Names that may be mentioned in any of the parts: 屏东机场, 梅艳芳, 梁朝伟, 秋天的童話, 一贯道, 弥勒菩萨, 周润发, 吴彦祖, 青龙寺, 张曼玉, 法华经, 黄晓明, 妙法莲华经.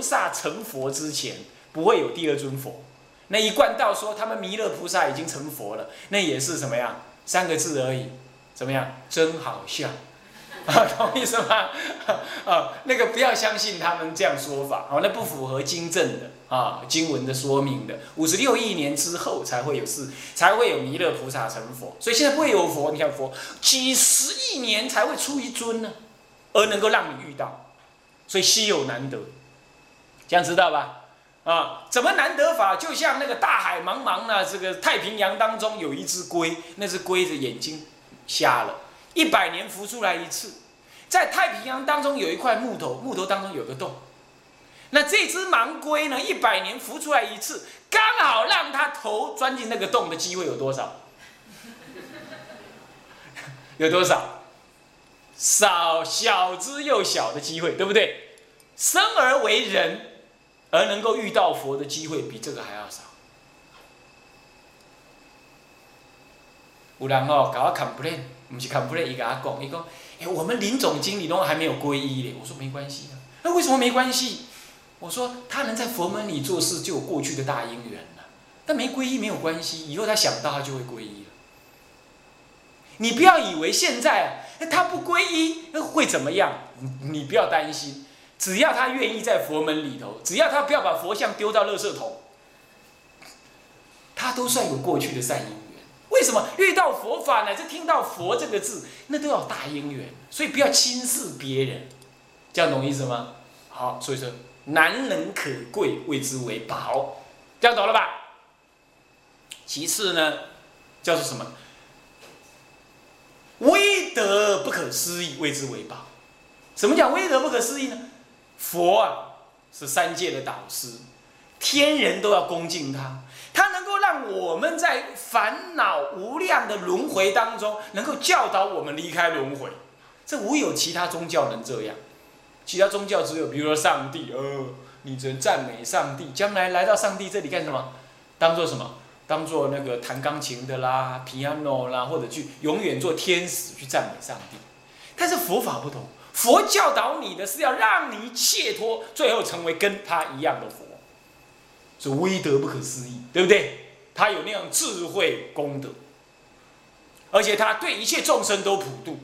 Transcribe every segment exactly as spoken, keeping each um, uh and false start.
菩萨成佛之前，不会有第二尊佛。那一贯道说他们弥勒菩萨已经成佛了，那也是什么呀？三个字而已，怎么样？真好笑，啊，懂意思吗？啊，那个不要相信他们这样说法，哦，那不符合经证的啊，经文的说明的。五十六亿年之后才会有事，才会有弥勒菩萨成佛，所以现在不会有佛。你看佛几十亿年才会出一尊呢，而能够让你遇到，所以稀有难得，这样知道吧？啊，怎么难得法？就像那个大海茫茫呢，这个太平洋当中有一只龟，那只龟的眼睛瞎了，一百年浮出来一次。在太平洋当中有一块木头，木头当中有个洞，那这只盲龟呢，一百年浮出来一次，刚好让它头钻进那个洞的机会有多少？有多少？少小之又小的机会，对不对？生而为人。而能够遇到佛的机会比这个还要少。有人哦，搞我 complain， 不是 complain， 伊甲我讲，伊讲，哎，我们林总经理都还没有皈依嘞。我说没关系啊，那为什么没关系？我说他能在佛门里做事，就有过去的大因缘了。但没皈依没有关系，以后他想到他就会皈依了。你不要以为现在啊，他不皈依那会怎么样？你不要担心。只要他愿意在佛门里头，只要他不要把佛像丢到垃圾桶，他都算有过去的善因缘。为什么遇到佛法乃至听到佛这个字，那都要大因缘，所以不要轻视别人，这样懂意思吗？好，所以说难能可贵，谓之为宝，这样懂了吧？其次呢，叫做什么？威德不可思议，谓之为宝。什么叫威德不可思议呢？佛啊，是三界的导师，天人都要恭敬他。他能够让我们在烦恼无量的轮回当中，能够教导我们离开轮回。这无有其他宗教能这样，其他宗教只有比如说上帝，呃，你只能赞美上帝。将来来到上帝这里干什么？当做什么？当做那个弹钢琴的啦、piano 啦，或者去永远做天使去赞美上帝。但是佛法不同。佛教导你的是要让你解脱，最后成为跟他一样的佛，是威德不可思议，对不对？他有那样智慧功德，而且他对一切众生都普度，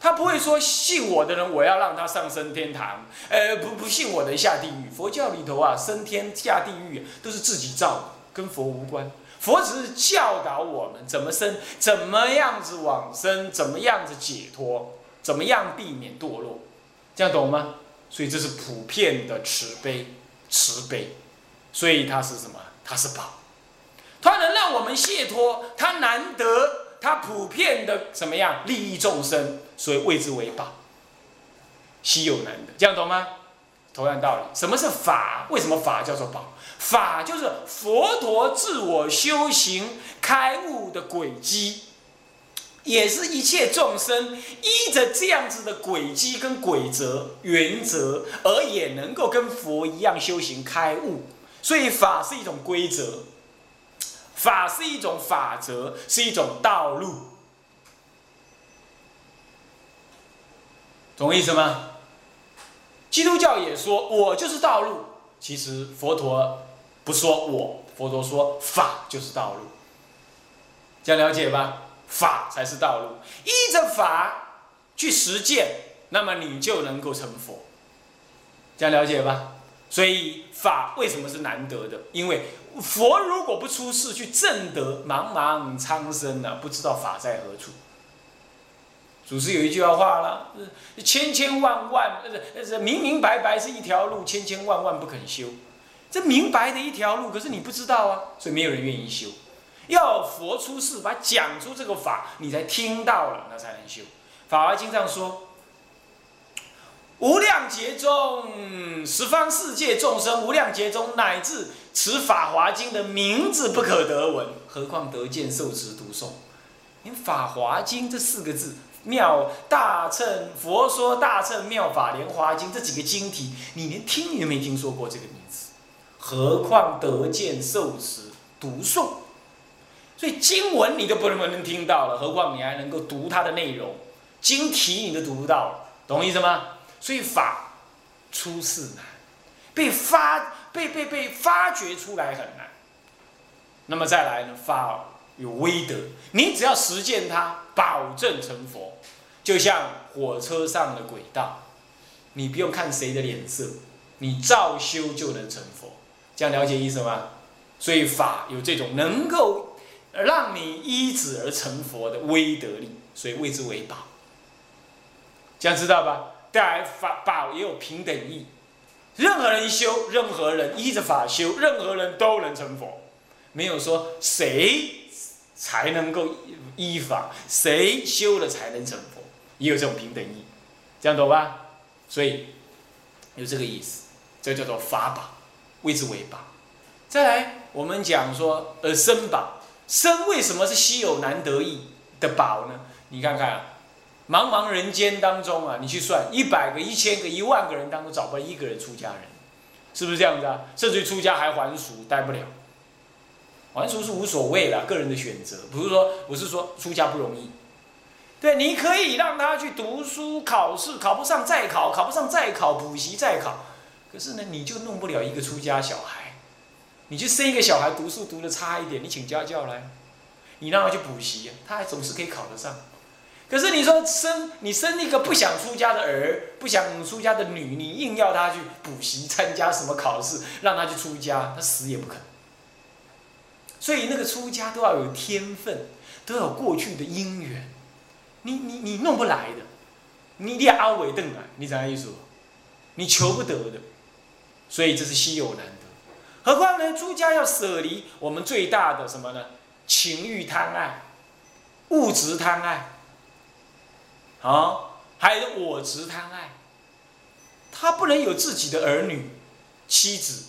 他不会说信我的人我要让他上升天堂，呃，不不信我的下地狱。佛教里头啊，升天下地狱、啊、都是自己造的，跟佛无关。佛只是教导我们怎么生，怎么样子往生，怎么样子解脱。怎么样避免堕落？这样懂吗？所以这是普遍的慈悲，慈悲，所以它是什么？它是宝，它能让我们解脱，它难得，它普遍的怎么样利益众生，所以谓之为宝，稀有难得。这样懂吗？同样道理，什么是法？为什么法叫做宝？法就是佛陀自我修行开悟的轨迹。也是一切众生依着这样子的轨迹跟轨则原则，而也能够跟佛一样修行开悟。所以法是一种规则，法是一种法则，是一种道路，懂意思吗？基督教也说我就是道路，其实佛陀不说我，佛陀说法就是道路，这样了解吧？法才是道路，依着法去实践，那么你就能够成佛，这样了解吧？所以法为什么是难得的？因为佛如果不出世去证得，茫茫苍生呢、啊，不知道法在何处。祖师有一句话啦，千千万万，明明白白是一条路，千千万万不肯修，这明白的一条路，可是你不知道啊，所以没有人愿意修。要佛出世，把讲出这个法，你才听到了，那才能修。《法华经》上说：“无量劫中，十方世界众生，无量劫中乃至此法华经的名字不可得闻，何况得见受持读诵。”连《法华经》这四个字，妙大乘佛说大乘妙法莲华经这几个经题，你连听也没听说过这个名字，何况得见受持读诵。所以经文你都不能听到了，何况你还能够读它的内容，经题你都读不到了，懂意思吗？所以法出世难，被发被被被发掘出来很难。那么再来呢？法有威德，你只要实践它，保证成佛。就像火车上的轨道，你不用看谁的脸色，你照修就能成佛。这样了解意思吗？所以法有这种能够让你依止而成佛的威德力，所以谓之为宝。这样知道吧？当然，法宝也有平等义，任何人修，任何人依着法修，任何人都能成佛，没有说谁才能够依法，谁修了才能成佛，也有这种平等义，这样懂吧？所以有这个意思，这叫做法宝，谓之为宝。再来，我们讲说，呃，身宝，身为什么是稀有难得意的宝呢？你看看啊。茫茫人间当中啊，你去算一百个、一千个、一万个人当中，找不到一个人出家人，是不是这样子啊？甚至于出家还还俗，待不了。还俗是无所谓啦，个人的选择，不是说我是说出家不容易。对，你可以让他去读书、考试，考不上再考，考不上再考，补习再考。可是呢，你就弄不了一个出家小孩，你就生一个小孩读书读的差一点，你请家教来，你让他去补习、啊，他还总是可以考得上。可是你说生你生一个不想出家的儿，不想出家的女，你硬要她去补习、参加什么考试，让她去出家，她死也不肯。所以那个出家都要有天分，都要有过去的因缘，你你你弄不来的，你你阿伟邓啊，你怎样意思？你求不得的，所以这是稀有难得。何况呢，出家要舍离我们最大的什么呢？情欲贪爱、物质贪爱。啊、哦，还有我执贪爱，他不能有自己的儿女、妻子、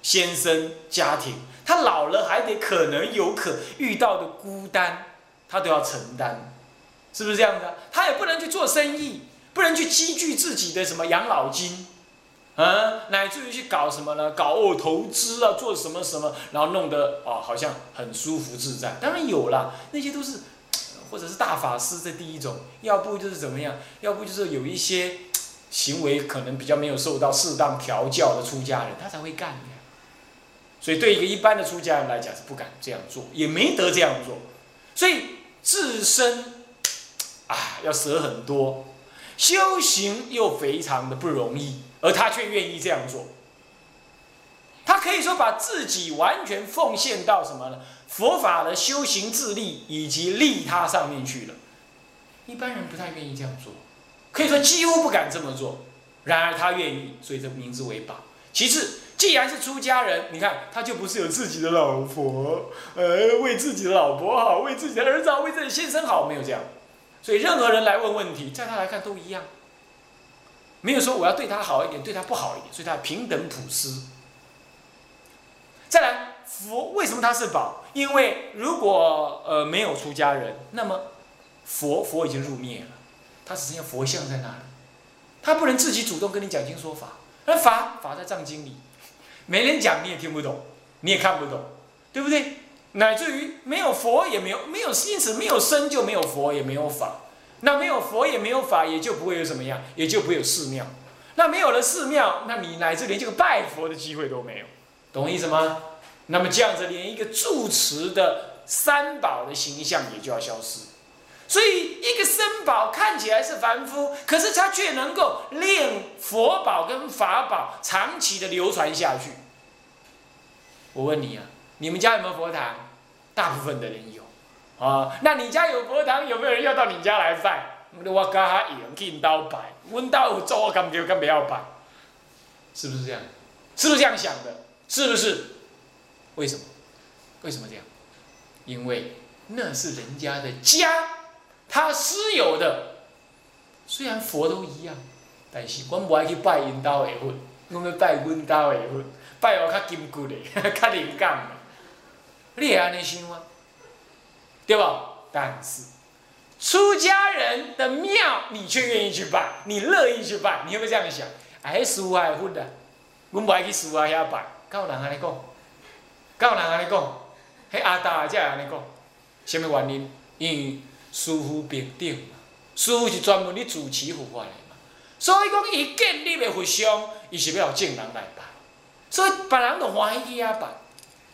先生、家庭，他老了还得可能有可遇到的孤单，他都要承担，是不是这样的？他也不能去做生意，不能去积聚自己的什么养老金，嗯，乃至于去搞什么呢？搞哦投资啊，做什么什么，然后弄得啊、哦、好像很舒服自在。当然有啦，那些都是。或者是大法师，这第一种，要不就是怎么样，要不就是有一些行为可能比较没有受到适当调教的出家人，他才会干的。所以对一个一般的出家人来讲是不敢这样做，也没得这样做。所以自身啊要舍很多，修行又非常的不容易，而他却愿意这样做。他可以说把自己完全奉献到什么呢？佛法的修行自利以及利他上面去了。一般人不太愿意这样做，可以说几乎不敢这么做。然而他愿意，所以这名字为宝。其次，既然是出家人，你看他就不是有自己的老婆，呃，为自己的老婆好，为自己的儿子好，为自己的先生好，没有这样。所以任何人来问问题，在他来看都一样，没有说我要对他好一点，对他不好一点，所以他平等普施。再来，佛为什么他是宝？因为如果呃没有出家人，那么佛佛已经入灭了，他只剩下佛像在那里，他不能自己主动跟你讲经说法。那法法在藏经里，没人讲你也听不懂，你也看不懂，对不对？乃至于没有佛也没有没有，因此没有身就没有佛也没有法，那没有佛也没有法，也就不会有什么样，也就不会有寺庙。那没有了寺庙，那你乃至连这个拜佛的机会都没有。懂我意思吗？那么这样子，连一个住持的三宝的形象也就要消失。所以，一个僧宝看起来是凡夫，可是他却能够令佛宝跟法宝长期的流传下去。我问你啊，你们家有没有佛堂？大部分的人有啊。那你家有佛堂，有没有人要到你家来拜？我家还有进到拜，我到有做我感觉更不要拜，是不是这样？是不是这样想的？是不是？为什么？为什么这样？因为那是人家的家，他私有的。虽然佛都一样，但是我们不爱去拜人家的佛，我们要拜我们家的佛，拜我较金骨的，较灵感的。你会安尼想吗？对吧？但是出家人的庙，你却愿意去拜，你乐意去拜，你有没有这样想？哎，师父爱佛的，我们不爱去师父遐拜。敢有人安尼讲？敢有人安尼讲？迄阿达才会安尼讲，什么原因？因为师父平等嘛，师父是专门咧主持佛法的嘛，所以讲伊建立的佛像，伊是要让正人来拜。所以别人就欢喜去遐拜。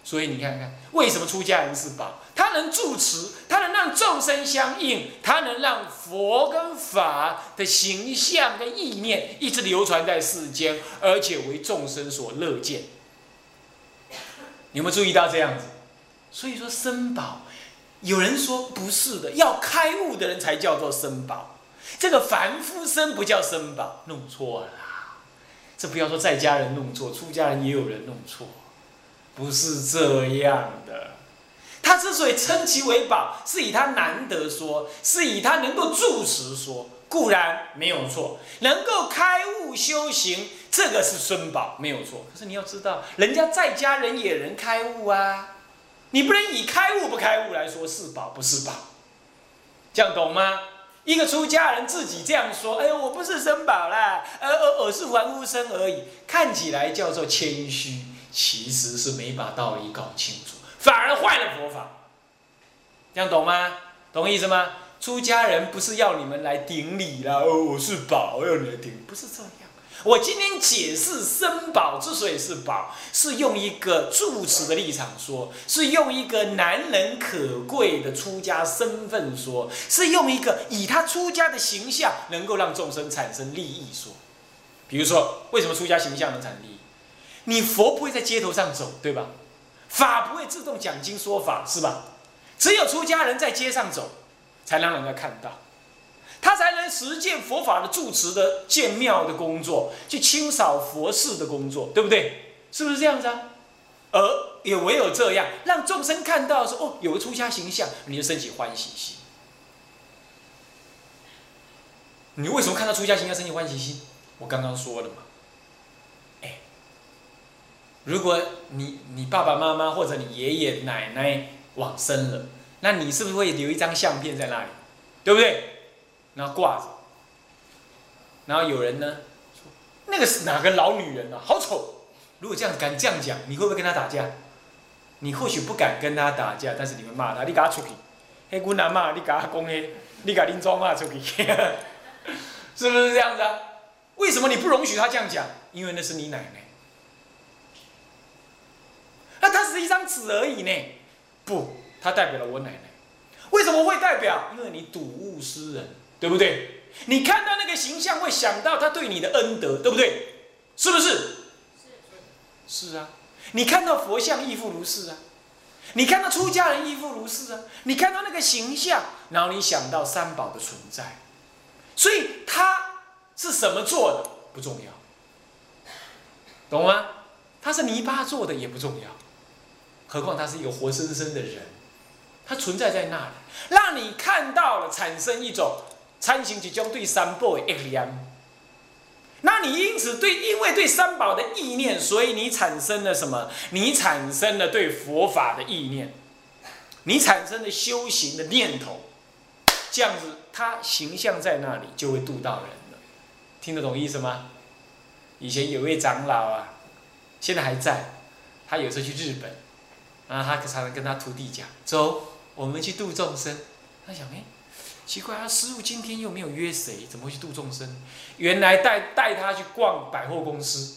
所以你看看，为什么出家人是宝？他能住持，他能让众生相应，他能让佛跟法的形象跟意念一直流传在世间，而且为众生所乐见。你有没有注意到这样子？所以说僧宝，有人说不是的，要开悟的人才叫做僧宝，这个凡夫僧不叫僧宝，弄错了啦。这不要说在家人弄错，出家人也有人弄错。 不是这样的，他之所以称其为宝，是以他难得说，是以他能够住持说，固然没有错，能够开悟修行，这个是僧宝，没有错。可是你要知道，人家在家人也能开悟啊，你不能以开悟不开悟来说是宝不是宝，这样懂吗？ 一个出家人自己这样说：“哎呦，我不是僧宝啦，呃呃，我是凡夫僧而已。”看起来叫做谦虚，其实是没把道理搞清楚，反而坏了佛法。这样懂吗？懂意思吗？出家人不是要你们来顶礼啦，哦，我是宝，要你来顶，不是这样。我今天解释僧宝之所以是宝，是用一个住持的立场说，是用一个难能可贵的出家身份说，是用一个以他出家的形象能够让众生产生利益说。比如说，为什么出家形象能产生利益？你佛不会在街头上走，对吧？法不会自动讲经说法，是吧？只有出家人在街上走，才能让人家看到。 他才能实践佛法的住持的建庙的工作，去清扫佛事的工作，对不对？是不是这样子啊？而也唯有这样，让众生看到说哦，有个出家形象，你就升起欢喜心。你为什么看到出家形象升起欢喜心？我刚刚说了嘛。哎，如果你你爸爸妈妈或者你爷爷奶奶往生了，那你是不是会留一张相片在那里？对不对？ 然后挂着，然后有人呢说那个是哪个老女人啊，好丑！如果这样敢这样讲，你会不会跟她打架？你或许不敢跟她打架，但是你会骂她，你赶她出去！嘿，我阿嬷，你赶她讲嘿，你赶林庄骂出去，是不是这样子啊？为什么你不容许她这样讲？因为那是你奶奶。那她只是一张纸而已呢，不，她代表了我奶奶。为什么会代表？因为你睹物思人。 对不对？你看到那个形象，会想到他对你的恩德，对不对？是不是？是。是啊，你看到佛像亦复如是啊，你看到出家人亦复如是啊，你看到那个形象，然后你想到三宝的存在，所以他是什么做的不重要，懂吗？他是泥巴做的也不重要，何况他是一个活生生的人，他存在在那里，让你看到了，产生一种。 产生一种对三宝的意念，那你因此对，因为对三宝的意念，所以你产生了什么？你产生了对佛法的意念，你产生了修行的念头，这样子，它形象在那里就会度到人了。听得懂意思吗？以前有位长老啊，现在还在，他有时候去日本，然后他常常跟他徒弟讲：“走，我们去度众生。”他想，哎、欸。 奇怪，他师父今天又没有约谁，怎么会去度众生？原来带带他去逛百货公司，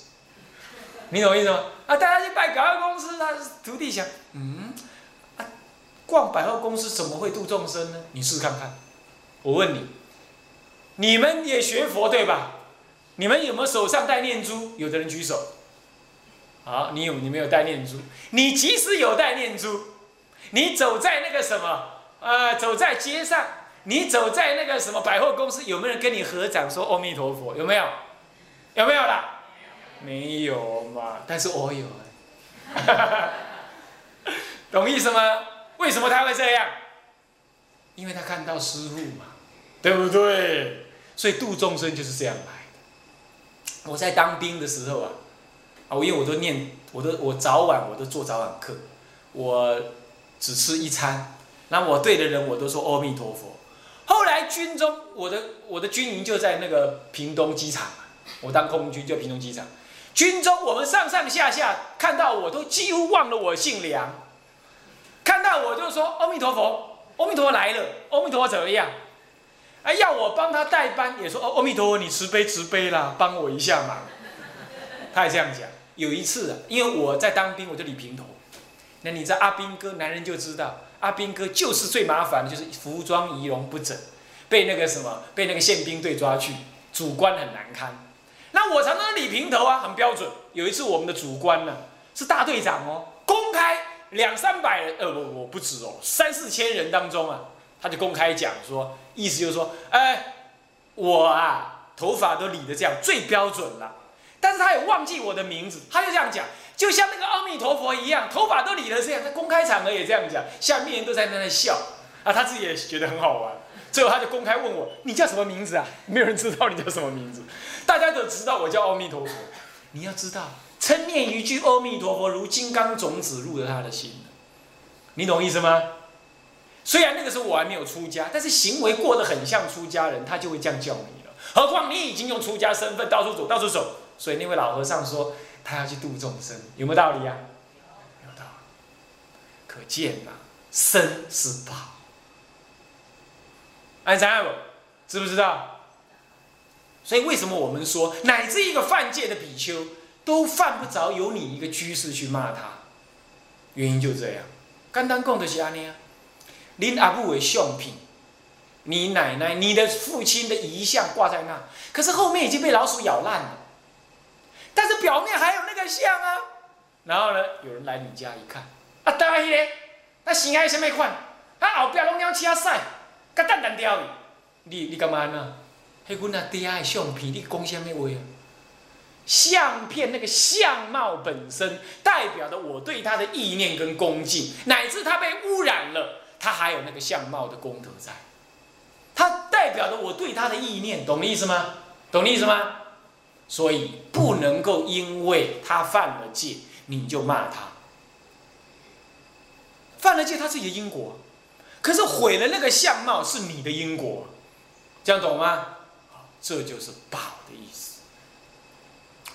你懂意思吗？啊，带他去拜百货公司，他徒弟想，嗯，啊，逛百货公司怎么会度众生呢？你试看看。我问你，你们也学佛对吧？你们有没有手上戴念珠？有的人举手。好，你有你没有戴念珠？你即使有戴念珠，你走在那个什么，呃，走在街上。 你走在那个什么百货公司，有没有人跟你合掌说阿弥陀佛？有没有？有没有啦？没有嘛。但是我有、欸，懂意思吗？为什么他会这样？因为他看到师父嘛，对不对？所以度众生就是这样来的。我在当兵的时候啊，啊，因为我都念，我都我早晚我都做早晚课，我只吃一餐，那我对的人我都说阿弥陀佛。 后来军中，我的我的军营就在那个屏东机场，我当空军就屏东机场。军中我们上上下下看到我都几乎忘了我姓梁，看到我就说阿弥陀佛，阿弥陀佛来了，阿弥陀佛怎么样？哎、啊，要我帮他代班也说哦，阿弥陀佛你慈悲慈悲啦，帮我一下嘛。他也这样讲，有一次啊，因为我在当兵，我就理平头。那你知道阿兵哥，男人就知道，阿兵哥就是最麻烦的，就是服装仪容不整，被那个什么，被那个宪兵队抓去，主官很难堪。那我常常理平头啊，很标准。有一次我们的主官呢、啊，是大队长哦，公开两三百人，呃，我我不止哦，三四千人当中啊，他就公开讲说，意思就是说，哎，我啊，头发都理得这样，最标准了。 但是他也忘记我的名字，他就这样讲，就像那个阿弥陀佛一样，头发都理了这样，在公开场合也这样讲，下面人都在那里笑啊，他自己也觉得很好玩。最后他就公开问我，你叫什么名字啊？没有人知道你叫什么名字，大家都知道我叫阿弥陀佛。你要知道，称念一句阿弥陀佛，如金刚种子入了他的心，你懂意思吗？虽然那个时候我还没有出家，但是行为过得很像出家人，他就会这样叫你了。何况你已经用出家身份到处走，到处走。 所以那位老和尚说，他要去度众生，有没有道理啊？有道理。可见呐、啊，身是宝。哎，咱们知不知道？所以为什么我们说，乃至一个犯戒的比丘，都犯不着有你一个居士去骂他？原因就这样。简单讲就是安尼啊。您阿母的相片，你奶奶、你的父亲的遗像挂在那，可是后面已经被老鼠咬烂了。 但是表面还有那个像啊，然后呢，有人来你家一看，啊，当然嘞，那生下什么款，啊，后壁拢鸟车屎，甲蛋蛋掉去，你你干嘛呢？迄阮阿爹的相片，你讲什么话啊？相片那个相貌本身代表的我对他的意念跟恭敬，乃至他被污染了，他还有那个相貌的功德在，它代表的我对他的意念，懂的意思吗？懂的意思吗？ 所以不能够因为他犯了戒，你就骂他。犯了戒，他自己的因果。可是毁了那个相貌，是你的因果。这样懂吗？这就是宝的意思。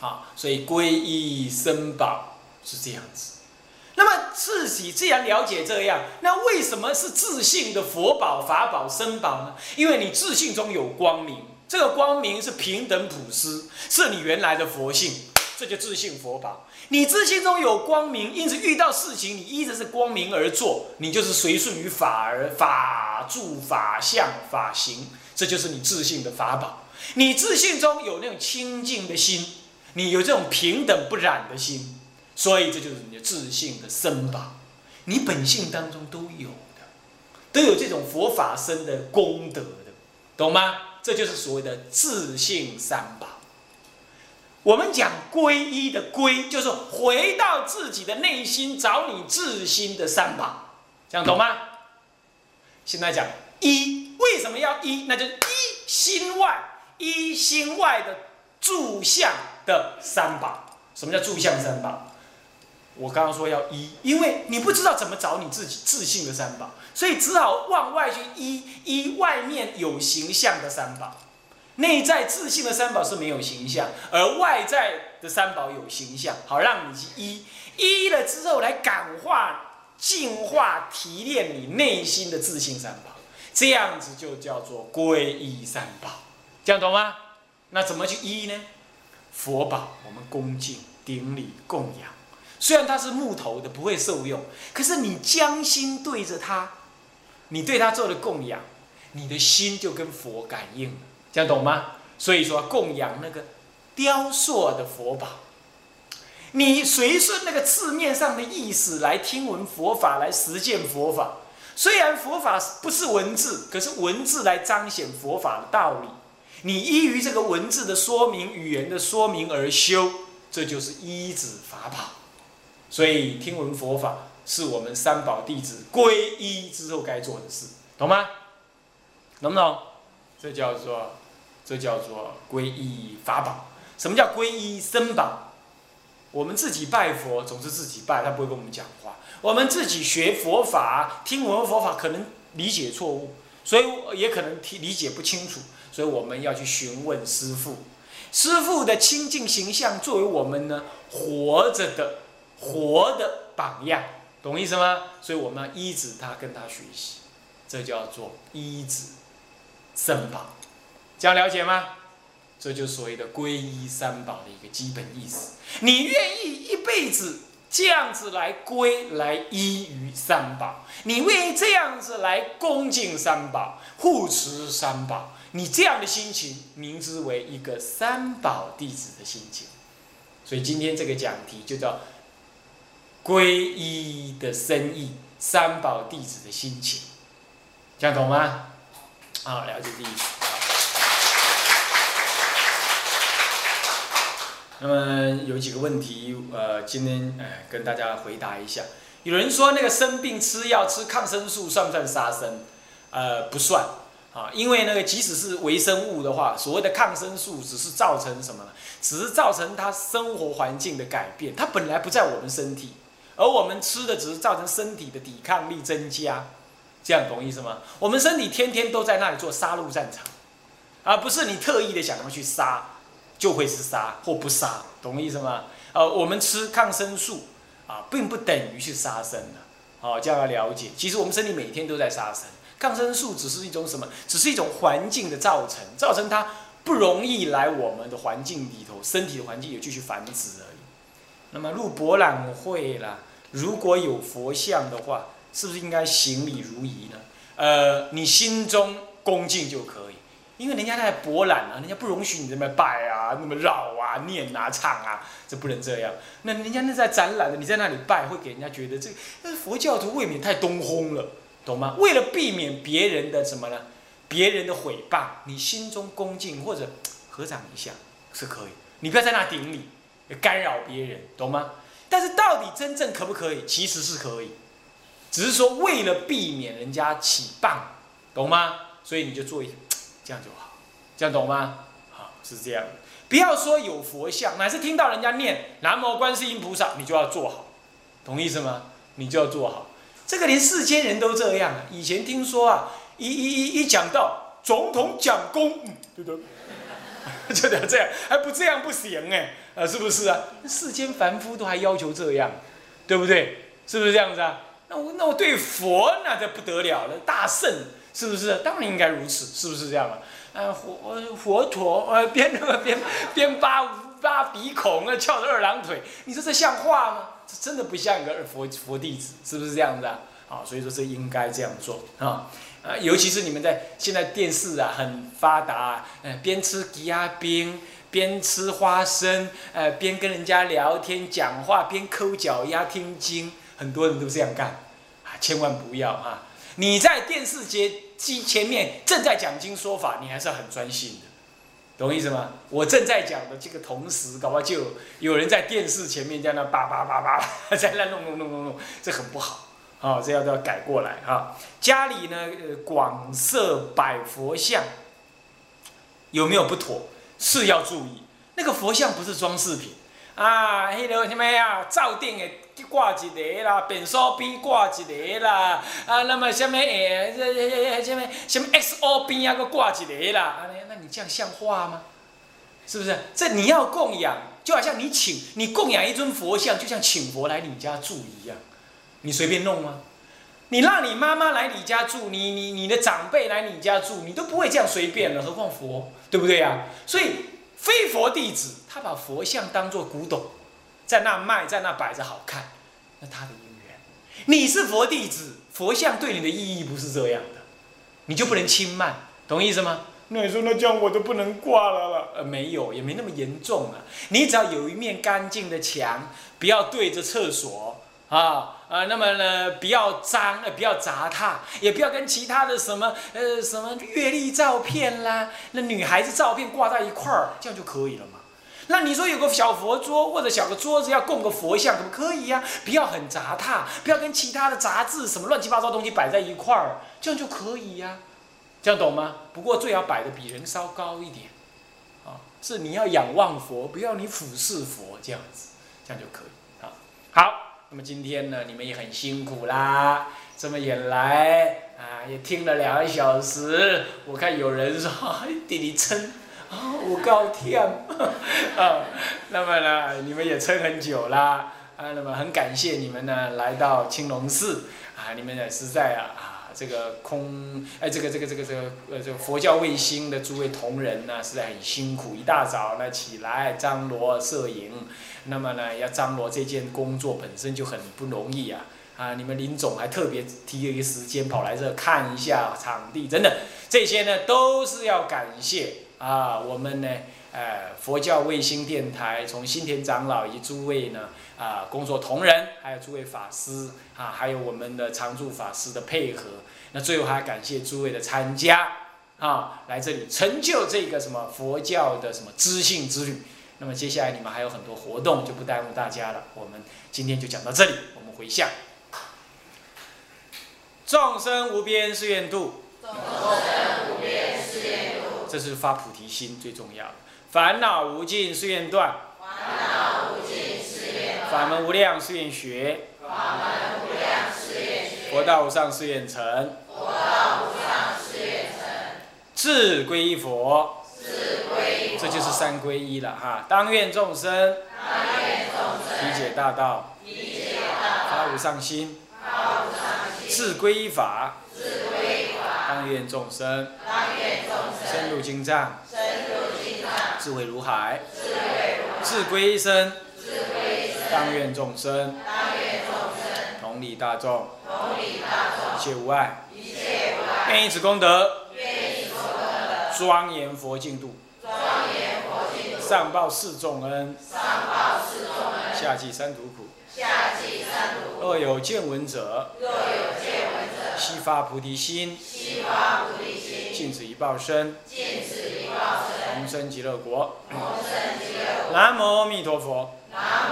啊，所以皈依僧宝是这样子。那么自己既然了解这样，那为什么是自信的佛宝、法宝、僧宝呢？因为你自信中有光明。 这个光明是平等普施，是你原来的佛性，这就自信佛宝。你自信中有光明，因此遇到事情，你依着是光明而做，你就是随顺于法而法住、法相、法行，这就是你自信的法宝。你自信中有那种清净的心，你有这种平等不染的心，所以这就是你的自信的僧宝。你本性当中都有的，都有这种佛法身的功德的，懂吗？ 这就是所谓的自性三宝。我们讲皈依的皈，就是回到自己的内心，找你自心的三宝，这样懂吗？现在讲一，为什么要一？那就是一心外，一心外的住相的三宝。什么叫住相三宝？我刚刚说要一，因为你不知道怎么找你自己自性的三宝。 所以只好往外去依依外面有形象的三宝，内在自信的三宝是没有形象，而外在的三宝有形象，好让你去依依了之后来感化、净化、提炼你内心的自信三宝，这样子就叫做皈依三宝，这样懂吗？那怎么去依呢？佛宝我们恭敬、顶礼、供养，虽然它是木头的，不会受用，可是你将心对着它。 你对他做的供养，你的心就跟佛感应了，这样懂吗？所以说供养那个雕塑的佛宝，你随顺那个字面上的意思来听闻佛法，来实践佛法。虽然佛法不是文字，可是文字来彰显佛法的道理。你依于这个文字的说明、语言的说明而修，这就是依止法宝。所以听闻佛法。 是我们三宝弟子皈依之后该做的事，懂吗？懂不懂？这叫做，这叫做皈依法宝。什么叫皈依僧宝？我们自己拜佛总是自己拜，他不会跟我们讲话。我们自己学佛法，听闻佛法可能理解错误，所以也可能理解不清楚，所以我们要去询问师父。师父的清净形象作为我们呢活着的活的榜样。 懂意思吗？所以我们要依止他，跟他学习，这叫做依止僧宝，这样了解吗？这就是所谓的皈依三宝的一个基本意思。你愿意一辈子这样子来皈来依于三宝，你愿意这样子来恭敬三宝、护持三宝，你这样的心情，名之为一个三宝弟子的心情。所以今天这个讲题就叫皈依的深意，三宝弟子的心情，这样懂吗？好，了解第一。那么有几个问题，呃，今天哎、呃、跟大家回答一下。有人说那个生病吃药吃抗生素算不算杀生？呃，不算啊，因为那个即使是微生物的话，所谓的抗生素只是造成什么呢？只是造成它生活环境的改变，它本来不在我们身体，而我们吃的只是造成身体的抵抗力增加。这样懂意思吗？我们身体天天都在那里做杀戮战场，而、啊、不是你特意的想要去杀，就会是杀或不杀，懂意思吗？呃，我们吃抗生素啊，并不等于去杀生的，好、啊，这样要了解。其实我们身体每天都在杀生，抗生素只是一种什么？只是一种环境的造成，造成它不容易来我们的环境里头，身体的环境有继续繁殖而已。那么入博览会啦，如果有佛像的话，是不是应该行礼如仪呢？呃，你心中恭敬就可以，因为人家在博览啊，人家不容许你这么拜啊、那么绕啊、念啊、唱啊，这不能这样。那人家那在展览的，你在那里拜，会给人家觉得这个佛教徒未免太东烘了，懂吗？为了避免别人的什么呢？别人的毁谤，你心中恭敬或者合掌一下是可以，你不要在那顶礼，干扰别人，懂吗？但是到底真正可不可以？其实是可以。只是说为了避免人家起谤，懂吗？所以你就做一这样就好，这样懂吗？好，是这样的。不要说有佛像，乃是听到人家念南无观世音菩萨，你就要做好，懂意思吗？你就要做好。这个连世间人都这样啊。以前听说啊，一一一一讲到总统讲功，嗯、对不对？就得这样，还不这样不行哎，啊，是不是啊？世间凡夫都还要求这样，对不对？是不是这样子啊？那我那我对佛那这不得了了，大圣是不是？当然应该如此，是不是这样啊？啊，佛佛陀呃，边那么边边扒扒鼻孔啊，翘着二郎腿，你说这像话吗？这真的不像一个佛佛弟子，是不是这样子啊？啊，所以说这应该这样做啊啊，尤其是你们在现在电视啊很发达、啊，嗯、呃，边吃吉亚冰。边吃花生，呃，边跟人家聊天讲话，边抠脚丫听经，很多人都这样干，啊，千万不要啊！你在电视机前面正在讲经说法，你还是要很专心的，懂我意思吗？我正在讲的这个同时，搞不好就有人在电视前面在那叭叭叭叭，在那弄弄弄弄弄，这很不好，啊、哦，这要都要改过来啊！家里呢，呃，广设摆佛像，有没有不妥？是要注意，那个佛像不是装饰品啊，迄个什么呀，灶顶的挂一个啦，便所边挂一个啦，啊，那么什么诶，这这什么什么 X O 边啊，搁挂一个啦，啊，那你这样像话吗？是不是？这你要供养，就好像你请你供养一尊佛像，就像请佛来你家住一样，你随便弄吗？你让你妈妈来你家住，你你你的长辈来你家住，你都不会这样随便了，何况佛，对不对呀、啊？所以非佛弟子，他把佛像当作古董，在那卖，在那摆着好看，那他的因缘。你是佛弟子，佛像对你的意义不是这样的，你就不能轻慢，懂意思吗？那你说那这样我都不能挂了啦？呃，没有，也没那么严重啊。你只要有一面干净的墙，不要对着厕所。啊啊、呃，那么呢，不要脏，呃，不要杂沓，也不要跟其他的什么呃什么阅历照片啦，那女孩子照片挂在一块儿，这样就可以了嘛。那你说有个小佛桌或者小个桌子要供个佛像，可不可以呀、啊？不要很杂沓，不要跟其他的杂志什么乱七八糟东西摆在一块儿，这样就可以呀、啊。这样懂吗？不过最好摆的比人稍高一点，啊，是你要仰望佛，不要你俯视佛，这样子，这样就可以啊。好。那么今天呢，你们也很辛苦啦，这么也来啊，也听了两个小时。我看有人说弟弟撑啊，我够忝啊。那么呢，你们也撑很久啦啊。那么很感谢你们呢，来到青龙寺啊，你们也实在啊啊，这个空哎、呃，这个这个这个这个呃，这个佛教卫星的诸位同仁呢，实在很辛苦，一大早呢起来张罗摄影，那么呢要张罗这件工作本身就很不容易啊。 啊！你们林总还特别提了一个时间跑来这看一下场地，真的这些呢都是要感谢啊！我们呢，呃，佛教卫星电台从新田长老以及诸位呢啊、呃、工作同仁，还有诸位法师啊，还有我们的常住法师的配合。那最后还感谢诸位的参加啊，来这里成就这个什么佛教的什么知性之旅。那么接下来你们还有很多活动，就不耽误大家了。我们今天就讲到这里，我们回向。 众生无边誓愿度，众生无边誓愿度，这是发菩提心最重要的。烦恼无尽誓愿断，烦恼无尽誓愿断。法门无量誓愿学，法门无量誓愿学。佛道无上誓愿成，佛道无上誓愿成。智归一佛，智归一佛，这就是三归一了哈。当愿众生，当愿众生，理解大道，理解大道，发无上心，发无上心。 自归依法，当愿众生，深入经藏，智慧如海；自归依身，当愿众生，同理大众，一切无碍。愿以此功德，庄严佛净土，上报四重恩，下济三途苦。 若有见闻者，悉发菩提心，尽此一报身，同生极乐国。南无阿弥陀佛。南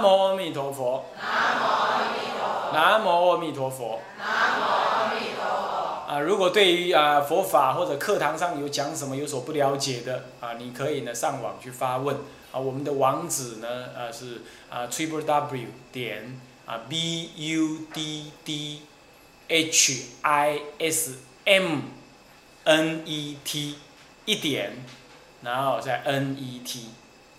无阿弥陀佛。南无阿弥陀佛。啊，如果对于啊佛法或者课堂上有讲什么有所不了解的啊，你可以呢上网去发问。 啊，我们的网址呢，呃是啊 ，triple w 点啊 b u d d h i s m n e t 一点，然后再 n e t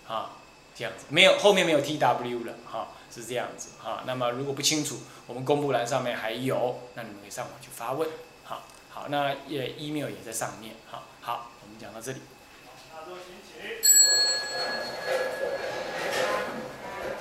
啊，这样子，没有后面没有 t w 了哈、啊，是这样子哈、啊。那么如果不清楚，我们公布栏上面还有，那你们可以上网去发问。好、啊，好，那也 email 也在上面。好、啊，好，我们讲到这里。 Thank you.